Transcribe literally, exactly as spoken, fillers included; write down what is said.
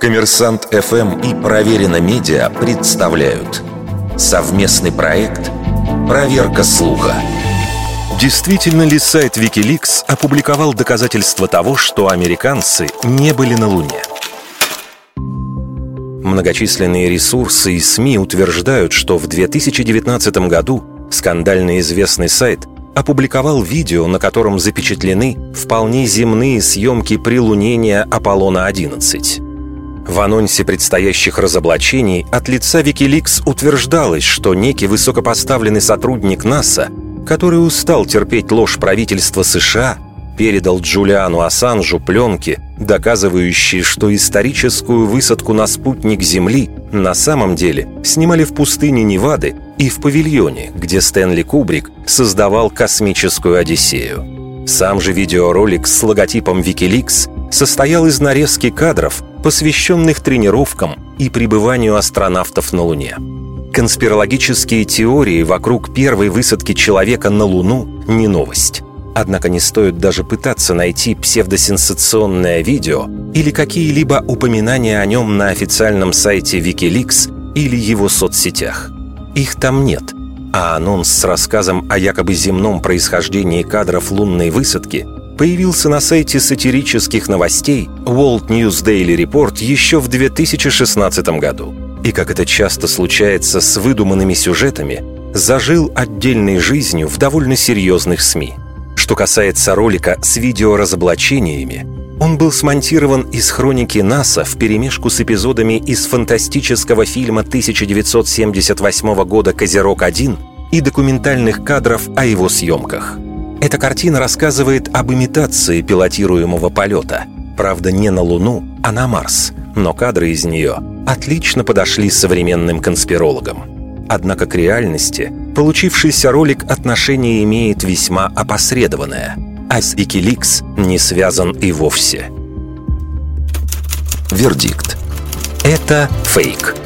Коммерсант эф эм и Проверено Медиа представляют совместный проект «Проверка слуха». Действительно ли сайт WikiLeaks опубликовал доказательства того, что американцы не были на Луне? Многочисленные ресурсы и СМИ утверждают, что в две тысячи девятнадцатом году скандально известный сайт опубликовал видео, на котором запечатлены вполне земные съемки прилунения Аполлона-одиннадцать. В анонсе предстоящих разоблачений от лица WikiLeaks утверждалось, что некий высокопоставленный сотрудник НАСА, который устал терпеть ложь правительства США, передал Джулиану Ассанжу пленки, доказывающие, что историческую высадку на спутник Земли на самом деле снимали в пустыне Невады и в павильоне, где Стэнли Кубрик создавал космическую Одиссею. Сам же видеоролик с логотипом WikiLeaks состоял из нарезки кадров, посвященных тренировкам и пребыванию астронавтов на Луне. Конспирологические теории вокруг первой высадки человека на Луну не новость. Однако не стоит даже пытаться найти псевдосенсационное видео или какие-либо упоминания о нем на официальном сайте WikiLeaks или его соцсетях. Их там нет, а анонс с рассказом о якобы земном происхождении кадров лунной высадки появился на сайте сатирических новостей World News Daily Report еще в две тысячи шестнадцатом году. И, как это часто случается с выдуманными сюжетами, зажил отдельной жизнью в довольно серьезных СМИ. Что касается ролика с видеоразоблачениями, он был смонтирован из хроники НАСА вперемешку с эпизодами из фантастического фильма тысяча девятьсот семьдесят восьмого года «Козерог-один» и документальных кадров о его съемках. Эта картина рассказывает об имитации пилотируемого полета. Правда, не на Луну, а на Марс, но кадры из нее отлично подошли современным конспирологам. Однако к реальности получившийся ролик отношение имеет весьма опосредованное, а с WikiLeaks не связан и вовсе. Вердикт. Это фейк.